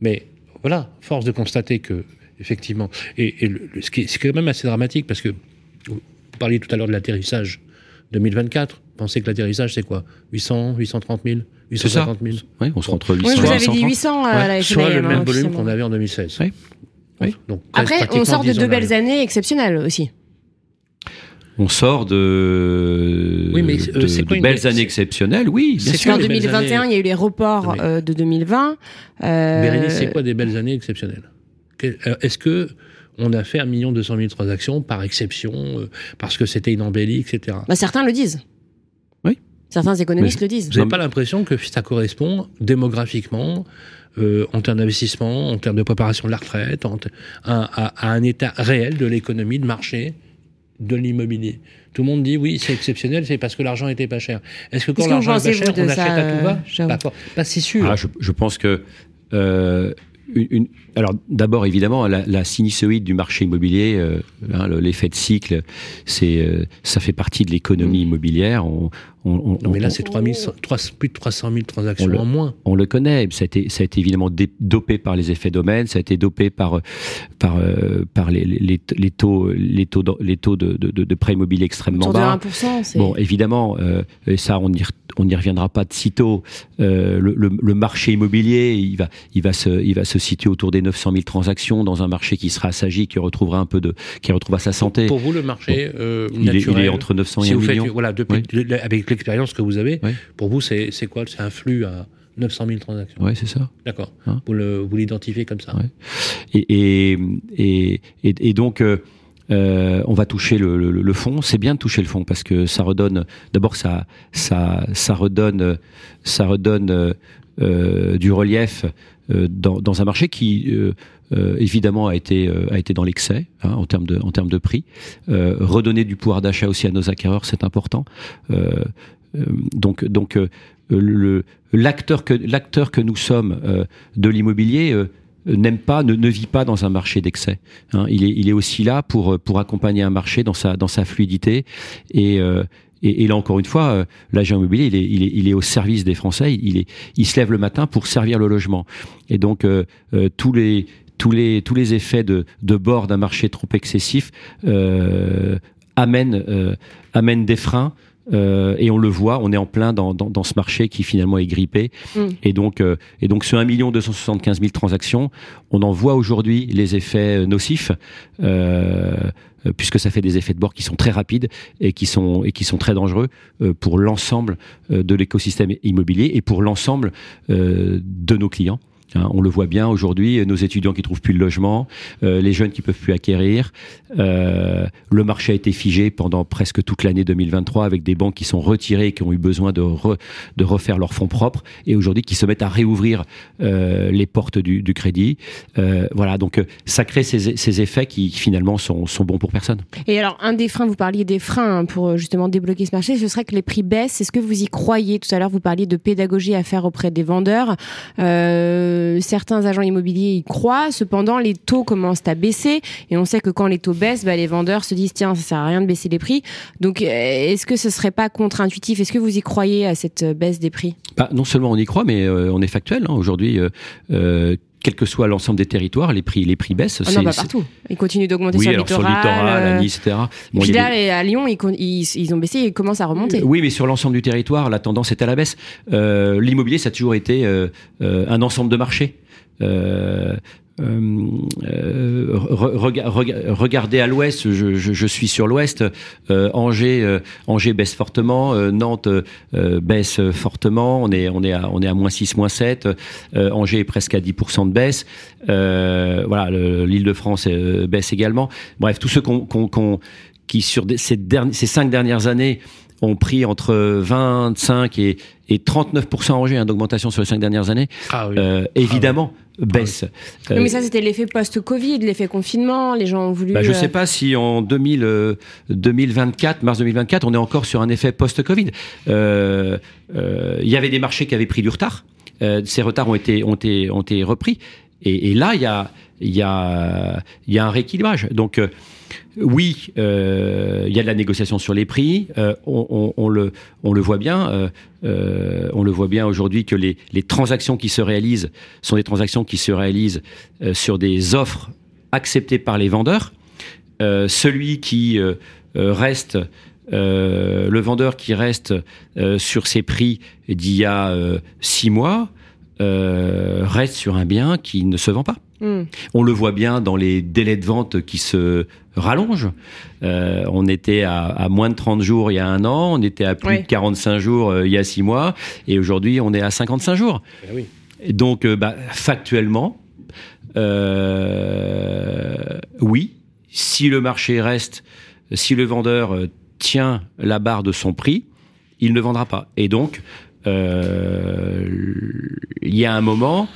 Mais voilà, force de constater que, effectivement... Et, et le, ce qui est, c'est quand même assez dramatique, parce que vous parliez tout à l'heure de l'atterrissage deux mille vingt-quatre. Pensez que l'atterrissage, c'est quoi ? huit cents, huit cent trente mille, huit cent cinquante mille Oui, on se rentre huit cents. Oui, vous avez dit huit cents à la F N A I M. Soit le même volume qu'on avait en deux mille seize. Oui. Oui. Donc, après, on sort de deux belles années exceptionnelles aussi. On sort de, oui, mais, euh, de, c'est de belles une... années exceptionnelles, oui. Bien c'est sûr. En deux mille vingt et un, années... il y a eu les reports mais... euh, de deux mille vingt. Euh... Bérénice, c'est quoi des belles années exceptionnelles ? Est-ce que on a fait un million deux cent mille transactions par exception, euh, parce que c'était une embellie, et cetera. Bah, certains le disent. Oui. Certains économistes mais... le disent. Vous n'avez pas l'impression que ça correspond démographiquement, euh, en termes d'investissement, en termes de préparation de la retraite, en t- à, à, à un état réel de l'économie de marché ? De l'immobilier. Tout le monde dit oui, c'est exceptionnel, c'est parce que l'argent était pas cher. Est-ce que quand Est-ce l'argent est pas cher, on achète ça, à tout va ? Pas, pas, pas si sûr. Ah, je, je pense que... Euh, une, une, alors d'abord, évidemment, la, la sinusoïde du marché immobilier, euh, hein, l'effet de cycle, c'est, euh, ça fait partie de l'économie immobilière. On, on, on, non, mais là, on, c'est trois mille, trois, plus de trois cent mille transactions le, en moins. On le connaît. Ça a été, ça a été évidemment dopé par les effets domaines, ça a été dopé par, par, euh, par les, les, les taux, les taux, de, les taux de, de, de prêt immobilier extrêmement autour bas. De un pour cent, c'est... Bon, évidemment, euh, et ça, on y retourne. On n'y reviendra pas de sitôt. Euh, le, le, le marché immobilier, il va, il va se, il va se situer autour des neuf cent mille transactions dans un marché qui sera assagi, qui retrouvera un peu de, qui retrouvera sa santé. Pour vous, le marché bon, euh, naturel, il est, il est entre neuf cents si et un million. Voilà, depuis, oui. le, avec l'expérience que vous avez, oui. pour vous, c'est, c'est quoi ? C'est un flux à neuf cent mille transactions. Oui, c'est ça. D'accord. Hein ? Vous, le, vous l'identifiez comme ça. Ouais. Et, et, et, et, et donc. Euh, Euh, on va toucher le, le, le fond. C'est bien de toucher le fond parce que ça redonne. D'abord, ça, ça, ça redonne, ça redonne euh, du relief euh, dans, dans un marché qui, euh, euh, évidemment, a été, euh, a été dans l'excès hein, en termes de, en termes de prix. Euh, redonner du pouvoir d'achat aussi à nos acquéreurs, c'est important. Euh, euh, donc, donc, euh, le, l'acteur que, l'acteur que nous sommes euh, de l'immobilier. Euh, n'aime pas, ne, ne vit pas dans un marché d'excès. Hein, il est, il est aussi là pour, pour accompagner un marché dans sa, dans sa fluidité. Et, euh, et, et là, encore une fois, euh, l'agent immobilier, il est, il, est, il est au service des Français. Il, est, il se lève le matin pour servir le logement. Et donc, euh, euh, tous les, tous les, tous les effets de, de bord d'un marché trop excessif euh, amènent, euh, amènent des freins. Euh, et on le voit, on est en plein dans, dans, dans ce marché qui finalement est grippé. Mmh. Et, donc, euh, et donc ce un million deux cent soixante-quinze mille transactions, on en voit aujourd'hui les effets nocifs, euh, puisque ça fait des effets de bord qui sont très rapides et qui sont, et qui sont très dangereux euh, pour l'ensemble euh, de l'écosystème immobilier et pour l'ensemble euh, de nos clients. Hein, on le voit bien aujourd'hui, nos étudiants qui trouvent plus de logement, euh, les jeunes qui peuvent plus acquérir. Euh, le marché a été figé pendant presque toute l'année deux mille vingt-trois avec des banques qui sont retirées, qui ont eu besoin de, re, de refaire leurs fonds propres et aujourd'hui qui se mettent à réouvrir euh, les portes du, du crédit. Euh, voilà, donc ça crée ces, ces effets qui finalement sont, sont bons pour personne. Et alors, un des freins, vous parliez des freins hein, pour justement débloquer ce marché, ce serait que les prix baissent. Est-ce que vous y croyez? Tout à l'heure, vous parliez de pédagogie à faire auprès des vendeurs. Euh, Certains agents immobiliers y croient, cependant les taux commencent à baisser et on sait que quand les taux baissent, bah, les vendeurs se disent tiens, ça sert à rien de baisser les prix. Donc est-ce que ce serait pas contre-intuitif? Est-ce que vous y croyez à cette baisse des prix? Bah, non seulement on y croit, mais euh, on est factuel. Hein, aujourd'hui, euh, euh, quel que soit l'ensemble des territoires, les prix, les prix baissent. Oh c'est, non, pas partout. Ils continuent d'augmenter oui, sur, alors littoral, sur le littoral, euh... à Nice, et cetera. Bon, Puis là, des... à Lyon, ils, ils, ils ont baissé et ils commencent à remonter. Oui, mais sur l'ensemble du territoire, la tendance est à la baisse. Euh, l'immobilier, ça a toujours été euh, euh, un ensemble de marchés. Euh, euh, euh, rega- rega- regardez à l'ouest, je, je, je suis sur l'ouest, euh, Angers, euh, Angers baisse fortement, euh, Nantes euh, baisse fortement, on est, on est à, on est à moins six, moins sept, euh, Angers est presque à dix pour cent de baisse, euh, voilà, le, l'Île-de-France euh, baisse également. Bref, tous ceux qu'on, qu'on, qu'on, qui sur des, ces, derni- ces cinq dernières années ont pris entre vingt-cinq et, et trente-neuf pour cent en G, hein, d'augmentation sur les cinq dernières années, ah oui. euh, évidemment, ah oui. baisse. Ah oui. euh, Mais ça, c'était l'effet post-Covid, l'effet confinement, les gens ont voulu... Bah, je ne euh... sais pas si en deux mille, euh, deux mille vingt-quatre, mars deux mille vingt-quatre, on est encore sur un effet post-Covid. Euh, euh, y avait des marchés qui avaient pris du retard. Euh, ces retards ont été, ont été, ont été repris. Et, et là, il y a, y a, y a un rééquilibrage. Donc... Euh, Oui, euh, il y a de la négociation sur les prix. Euh, on, on, on, le, on le voit bien. Euh, euh, on le voit bien aujourd'hui que les, les transactions qui se réalisent sont des transactions qui se réalisent euh, sur des offres acceptées par les vendeurs. Euh, celui qui euh, reste, euh, le vendeur qui reste euh, sur ses prix d'il y a euh, six mois euh, reste sur un bien qui ne se vend pas. Mmh. On le voit bien dans les délais de vente qui se rallongent. Euh, on était à, à moins de trente jours il y a un an, on était à plus oui. de quarante-cinq jours euh, il y a six mois, et aujourd'hui on est à cinquante-cinq jours. Ben oui. Et donc, euh, bah, factuellement, euh, oui, si le marché reste, si le vendeur euh, tient la barre de son prix, il ne vendra pas. Et donc, euh, il y a un moment...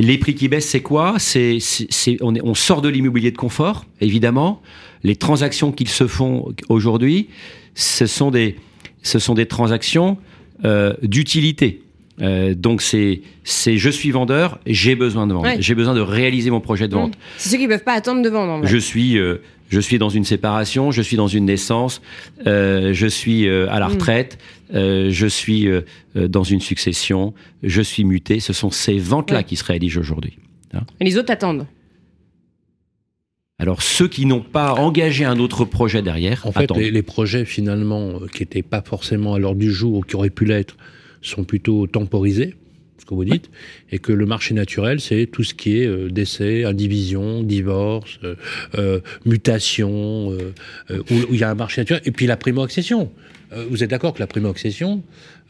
Les prix qui baissent, c'est quoi? C'est, c'est, c'est on, est, on sort de l'immobilier de confort, évidemment. Les transactions qu'ils se font aujourd'hui, ce sont des, ce sont des transactions euh, d'utilité. Euh, donc c'est, c'est je suis vendeur, j'ai besoin de vendre, ouais. j'ai besoin de réaliser mon projet de vente. Mmh. C'est ceux qui ne peuvent pas attendre de vendre. En fait. Je suis, euh, je suis dans une séparation, je suis dans une naissance, euh, je suis euh, à la retraite. Mmh. Euh, je suis euh, dans une succession, je suis muté. Ce sont ces ventes-là ouais. qui se réalisent aujourd'hui. Hein ? Et les autres attendent. Alors, ceux qui n'ont pas engagé un autre projet derrière en attendent. En fait, les, les projets, finalement, qui n'étaient pas forcément à l'heure du jour, ou qui auraient pu l'être, sont plutôt temporisés, ce que vous dites, ouais. et que le marché naturel, c'est tout ce qui est euh, décès, indivision, divorce, euh, euh, mutation, euh, euh, où il y a un marché naturel, et puis la primo-accession. Vous êtes d'accord que la primo-accession,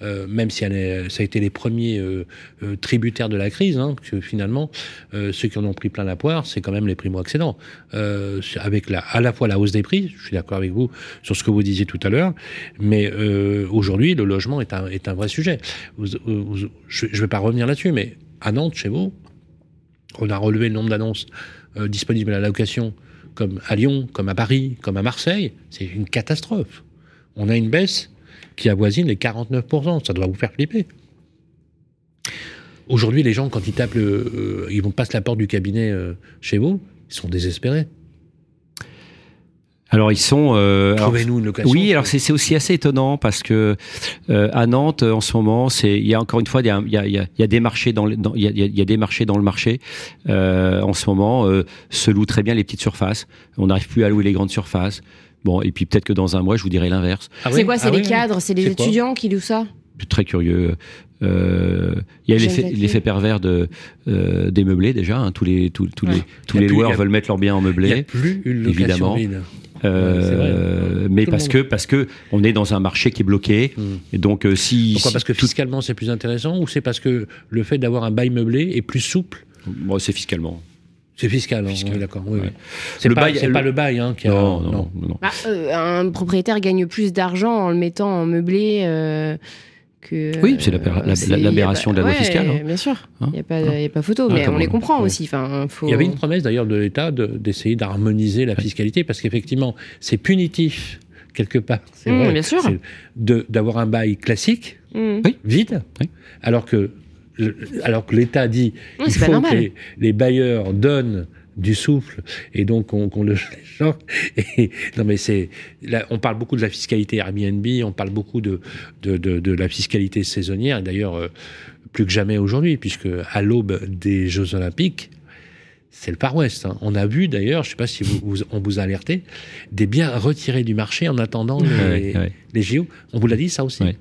euh, même si elle est, ça a été les premiers euh, euh, tributaires de la crise, hein, que finalement, euh, ceux qui en ont pris plein la poire, c'est quand même les primo-accédants. Euh, avec la, à la fois la hausse des prix, je suis d'accord avec vous sur ce que vous disiez tout à l'heure, mais euh, aujourd'hui, le logement est un, est un vrai sujet. Vous, vous, je ne vais pas revenir là-dessus, mais à Nantes, chez vous, on a relevé le nombre d'annonces euh, disponibles à la location, comme à Lyon, comme à Paris, comme à Marseille. C'est une catastrophe. On a une baisse qui avoisine les quarante-neuf pour cent. Ça doit vous faire flipper. Aujourd'hui, les gens, quand ils tapent, le, euh, ils vont passer la porte du cabinet euh, chez vous, ils sont désespérés. Alors, ils sont... Euh, Trouvez-nous alors, une location. Oui, alors c'est, c'est aussi assez étonnant parce que euh, à Nantes, en ce moment, il y a encore une fois, il y a, y a, y a, y a des marchés dans le, dans, y a, y a des marchés dans le marché. Euh, en ce moment, euh, se louent très bien les petites surfaces. On n'arrive plus à louer les grandes surfaces. Bon, et puis peut-être que dans un mois, je vous dirai l'inverse. Ah c'est oui, quoi, c'est ah les oui, cadres, c'est les c'est étudiants qui louent ça ? Très curieux. Euh, il y a l'effet, l'effet pervers de, euh, des meublés déjà. Hein, tous les, tous, tous ouais. les, tous les loueurs veulent mettre leurs biens en meublé. Il n'y a plus une location vide. Euh, mais tout parce que parce que on est dans un marché qui est bloqué. Mmh. Et donc euh, si pourquoi si parce que tout... fiscalement c'est plus intéressant, ou c'est parce que le fait d'avoir un bail meublé est plus souple? Bon, c'est fiscalement. C'est fiscal, hein, fiscal. Oui, d'accord. Oui, ouais. oui. C'est, le pas, bail, c'est le... pas le bail hein, qui a... Non, non, non. non. Bah, euh, un propriétaire gagne plus d'argent en le mettant en meublé euh, que... Oui, c'est la, la, c'est... l'aberration pas... de la loi ouais, fiscale. Hein. Bien sûr, il hein n'y a, hein. a pas photo, ah, mais on même. les comprend ouais. aussi. Enfin, faut... Il y avait une promesse d'ailleurs de l'État de, d'essayer d'harmoniser la fiscalité, parce qu'effectivement, c'est punitif, quelque part, c'est mmh, vrai, bien sûr. C'est de, d'avoir un bail classique, mmh. vide, oui. alors que... Alors que l'État dit non, il faut que les, les bailleurs donnent du souffle et donc on, qu'on le change. Non mais c'est, là, on parle beaucoup de la fiscalité Airbnb, on parle beaucoup de, de, de, de la fiscalité saisonnière, et d'ailleurs euh, plus que jamais aujourd'hui, puisque à l'aube des Jeux Olympiques, c'est le Far West. Hein. On a vu d'ailleurs, je ne sais pas si vous, vous, on vous a alerté, des biens retirés du marché en attendant les, ouais, ouais. les J O. On vous l'a dit ça aussi ouais.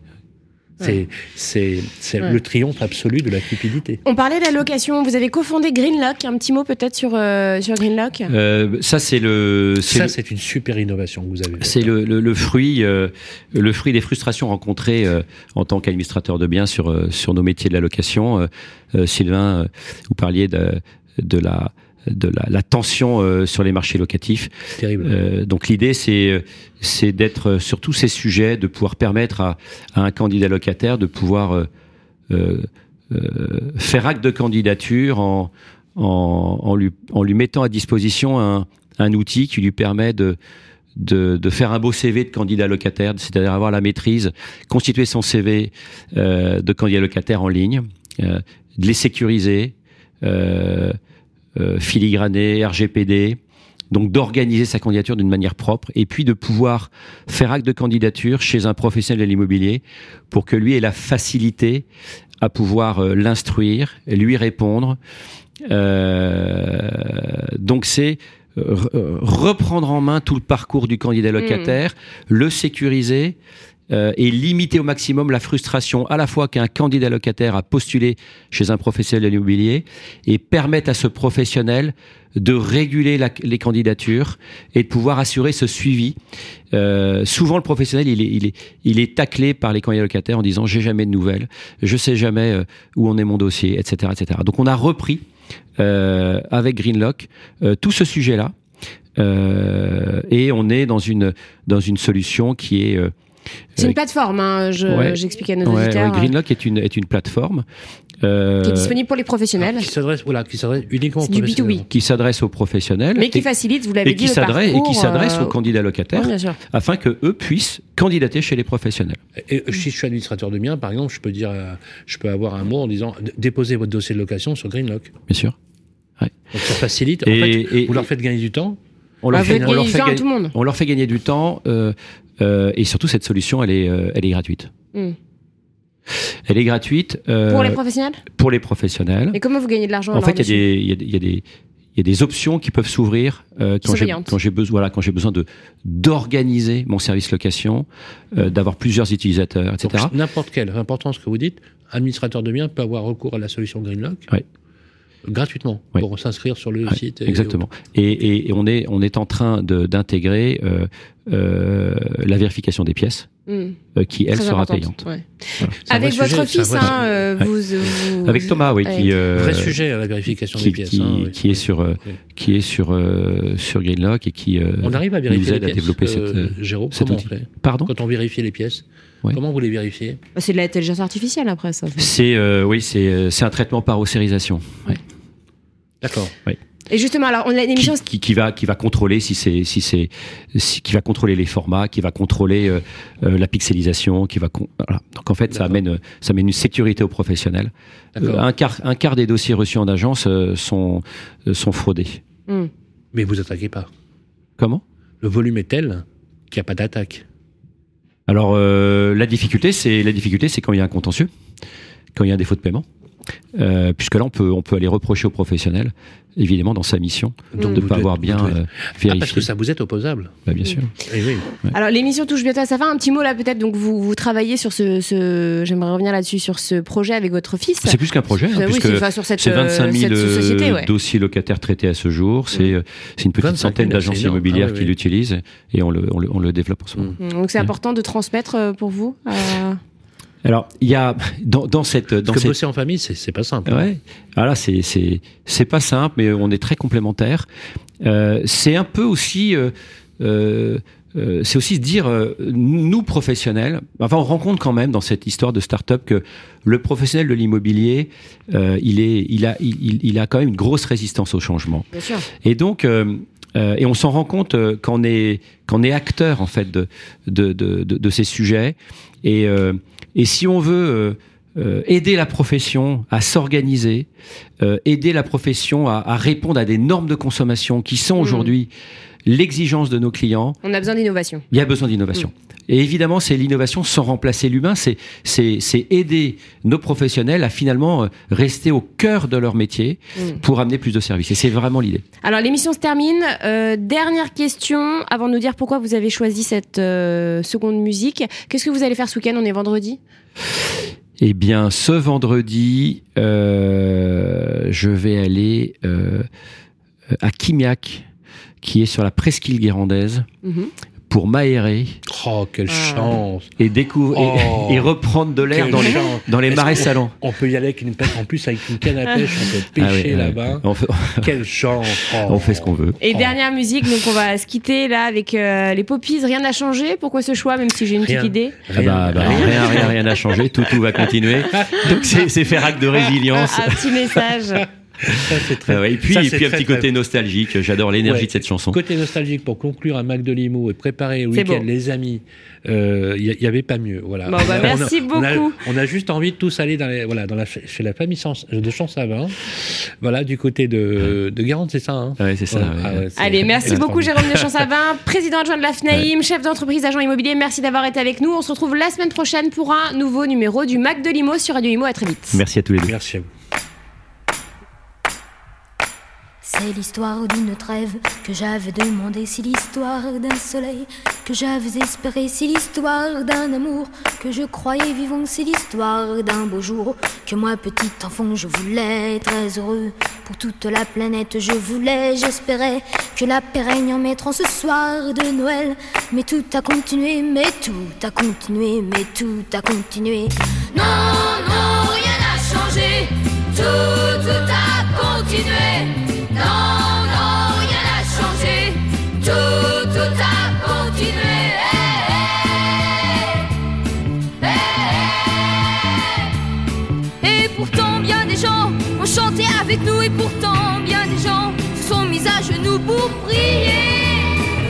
C'est, ouais. c'est, c'est ouais. le triomphe absolu de la cupidité. On parlait de la location. Vous avez cofondé Greenlock. Un petit mot peut-être sur, euh, sur Greenlock euh, Ça, c'est le... C'est ça, le, c'est une super innovation que vous avez. C'est le, le, le, fruit, euh, le fruit des frustrations rencontrées euh, en tant qu'administrateur de biens sur, euh, sur nos métiers de la location. Euh, euh, Sylvain, euh, vous parliez de, de la... de la, la tension euh, sur les marchés locatifs. Terrible. Euh, donc l'idée, c'est, c'est d'être sur tous ces sujets, de pouvoir permettre à, à un candidat locataire de pouvoir euh, euh, faire acte de candidature en, en, en, lui, en lui mettant à disposition un, un outil qui lui permet de, de, de faire un beau C V de candidat locataire, c'est-à-dire avoir la maîtrise, constituer son C V euh, de candidat locataire en ligne, euh, de les sécuriser, euh, Euh, filigrané, R G P D, donc d'organiser sa candidature d'une manière propre, et puis de pouvoir faire acte de candidature chez un professionnel de l'immobilier pour que lui ait la facilité à pouvoir euh, l'instruire, lui répondre. Euh, donc c'est euh, reprendre en main tout le parcours du candidat locataire, mmh. le sécuriser euh, et limiter au maximum la frustration à la fois qu'un candidat locataire a postulé chez un professionnel de l'immobilier, et permettre à ce professionnel de réguler la, les candidatures et de pouvoir assurer ce suivi. Euh, souvent, le professionnel, il est, il est, il est taclé par les candidats locataires en disant « j'ai jamais de nouvelles, je sais jamais où en est mon dossier, et cetera et cetera » Donc, on a repris euh, avec Greenlock euh, tout ce sujet-là euh, et on est dans une, dans une solution qui est... Euh, C'est une plateforme, hein, je, ouais, j'explique à nos ouais, auditeurs. Ouais, Greenlock est une, est une plateforme. Euh, qui est disponible pour les professionnels. Ah, qui s'adresse, voilà, qui s'adresse uniquement aux professionnels. Qui s'adresse aux professionnels. Mais qui et, facilite, vous l'avez et dit, qui le s'adresse, parcours. Et qui s'adresse euh... aux candidats locataires, oui, bien sûr. Afin qu'eux puissent candidater chez les professionnels. Et, et, si je suis administrateur de biens, par exemple, je peux, dire, je peux avoir un mot en disant « déposez votre dossier de location sur Greenlock ». Bien sûr. Ouais. Donc ça facilite, et, en fait, et, vous leur faites gagner du temps. On leur, ah, fait, on, leur fait gagner, on leur fait gagner du temps euh, euh, et surtout cette solution elle est, euh, elle est gratuite. Mm. Elle est gratuite euh, pour les professionnels. Pour les professionnels. Et comment vous gagnez de l'argent? En fait, il y, y, y a des options qui peuvent s'ouvrir euh, quand, j'ai, quand j'ai besoin, voilà, quand j'ai besoin de d'organiser mon service location, euh, d'avoir plusieurs utilisateurs, et cetera. Donc, n'importe quelle importance que vous dites, administrateur de biens peut avoir recours à la solution Greenlock. Oui. Gratuitement, oui. Pour s'inscrire sur le oui, site. Et exactement. Et, et, et on, est, on est en train de, d'intégrer euh, euh, la vérification des pièces, mmh. euh, qui, elle, Très sera importante. Payante. Ouais. Voilà. Avec votre sujet, fils, hein, euh, ouais. vous, vous... Avec Thomas, oui. Avec... Qui, euh, vrai sujet à la vérification qui, des pièces. Qui, hein, oui. qui est sur, euh, okay. qui est sur, euh, sur Greenlock et qui euh, on arrive à vérifier nous aide les pièces, à développer euh, cette, Jérôme, cet outil. Pardon ? Quand on vérifie les pièces, ouais. Comment vous les vérifiez ? C'est de l'intelligence artificielle, après, ça. C'est, euh, oui, c'est, c'est un traitement par ossérisation. Oui. D'accord. Oui. Et justement, alors on a une émission qui, qui, qui va qui va contrôler si c'est si c'est si, qui va contrôler les formats, qui va contrôler euh, euh, la pixelisation, qui va con... voilà. Donc en fait, D'accord. ça amène ça amène une sécurité aux professionnels. Euh, un quart un quart des dossiers reçus en agence euh, sont euh, sont fraudés. Mm. Mais vous attaquez pas. Comment ? Le volume est tel qu'il n'y a pas d'attaque. Alors euh, la difficulté c'est la difficulté c'est quand il y a un contentieux, quand il y a un défaut de paiement. euh, puisque là on peut on peut aller reprocher aux professionnels, évidemment, dans sa mission, donc de ne pas êtes, avoir bien euh, vérifié. Ah, parce que ça vous est opposable. Bah, bien sûr. Oui, oui. Ouais. Alors, l'émission touche bientôt à sa fin. Un petit mot là, peut-être. Donc, vous, vous travaillez sur ce, ce... J'aimerais revenir là-dessus, sur ce projet avec votre fils. C'est plus qu'un projet. Hein, oui, c'est, enfin, sur cette, c'est vingt-cinq mille cette société, ouais. dossiers locataires traités à ce jour. C'est, ouais. c'est une petite centaine d'agences immobilières ah, oui, qui oui. l'utilisent et on le, on, le, on le développe en ce moment. Donc, c'est ouais. important de transmettre pour vous euh... Alors, il y a dans, dans cette dans Parce que cette... bosser en famille, c'est, c'est pas simple. Ouais. Voilà, c'est c'est c'est pas simple, mais on est très complémentaires. Euh, c'est un peu aussi, euh, euh, c'est aussi se dire, euh, nous professionnels. Enfin, on rencontre quand même dans cette histoire de start-up que le professionnel de l'immobilier, euh, il est, il a, il, il a quand même une grosse résistance au changement. Bien sûr. Et donc. Euh, Euh, et on s'en rend compte euh, quand on est quand on est acteur en fait de de de, de ces sujets et euh, et si on veut euh, aider la profession à s'organiser, euh, aider la profession à, à répondre à des normes de consommation qui sont aujourd'hui mmh. l'exigence de nos clients. On a besoin d'innovation. Il y a besoin d'innovation. Mmh. Et évidemment, c'est l'innovation sans remplacer l'humain, c'est, c'est, c'est aider nos professionnels à finalement rester au cœur de leur métier mmh. pour amener plus de services. Et c'est vraiment l'idée. Alors, l'émission se termine. Euh, dernière question, avant de nous dire pourquoi vous avez choisi cette euh, seconde musique. Qu'est-ce que vous allez faire ce week-end ? On est vendredi ? Eh bien, ce vendredi, euh, je vais aller euh, à Kimiac, qui est sur la presqu'île guérandaise. Mmh. Pour m'aérer. Oh, quelle ah. chance! Et, décou- oh, et, et reprendre de l'air dans les, dans les marais salants. On peut y aller avec une pêche, en plus, avec une canne à pêche, on peut pêcher ah oui, là-bas. On fait... Quelle chance! Oh. On fait ce qu'on veut. Et oh. dernière musique, donc on va se quitter là avec euh, les Poppies. Rien n'a changé. Pourquoi ce choix, même si j'ai une rien. petite idée? Rien n'a ah bah, bah, rien, rien, rien, rien changé. Tout, tout va continuer. Donc c'est, c'est faire acte de résilience. Un petit message. Ça, c'est très... ah ouais, et puis, ça, et puis un très, petit très côté très... nostalgique, j'adore l'énergie ouais. de cette chanson. Côté nostalgique, pour conclure à Mac de Limo et préparer le week-end, bon. les amis, il euh, n'y avait pas mieux. Voilà. Bon, bah, on a, merci on a, beaucoup. On a, on a juste envie de tous aller dans les, voilà, dans la, chez la famille de Champsavin, voilà, du côté de, de Guérande, c'est ça. Hein ouais, c'est ça. Ouais. Ah, ouais, c'est, Allez, merci beaucoup Jérôme de Champsavin, président adjoint de la FNAIM, ouais. chef d'entreprise agent immobilier. Merci d'avoir été avec nous. On se retrouve la semaine prochaine pour un nouveau numéro du Mac de Limo sur Radio Immo. À très vite. Merci à tous les deux. Merci à vous. C'est l'histoire d'une trêve que j'avais demandé, si l'histoire d'un soleil que j'avais espéré, si l'histoire d'un amour que je croyais vivant, si l'histoire d'un beau jour que moi, petit enfant, je voulais très heureux pour toute la planète. Je voulais, j'espérais que la paix règne en mettant ce soir de Noël. Mais tout a continué, mais tout a continué, mais tout a continué. Non, non, rien n'a changé, tout, tout a continué. Non, non, rien n'a changé, tout, tout a continué. Hey, hey, hey, hey. Et pourtant bien des gens ont chanté avec nous, et pourtant bien des gens se sont mis à genoux pour prier.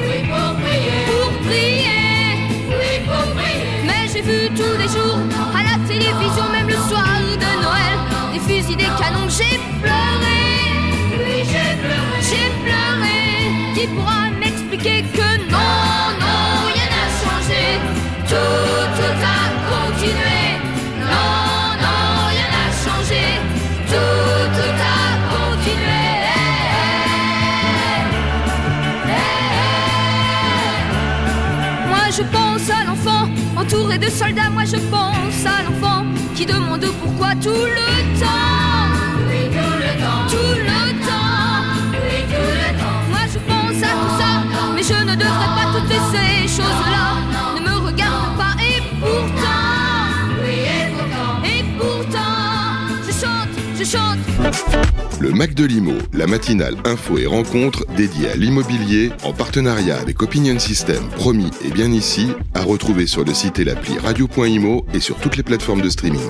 Oui, pour prier. Pour prier. Oui, pour prier. Mais j'ai vu tous les jours, à la télévision, même le soir de Noël, des fusils, des canons, j'ai pleuré. Oui, j'ai pleuré, j'ai pleuré. Qui pourra m'expliquer que non, non, rien n'a changé, tout, tout a continué. Non, non, rien n'a changé, tout, tout a continué. Hey, hey, hey. Moi je pense à l'enfant entouré de soldats, moi je pense à l'enfant qui demande pourquoi tout le temps. Oui, tout le temps, tout le temps. Mais je ne devrais pas toutes ces choses-là. Ne me regarde pas et pourtant, oui, et pourtant, et pourtant, je chante, je chante. Le Mac de l'Imo, la matinale info et rencontre dédiée à l'immobilier en partenariat avec Opinion System, Promis et Bien Ici, à retrouver sur le site et l'appli radio point imo et sur toutes les plateformes de streaming.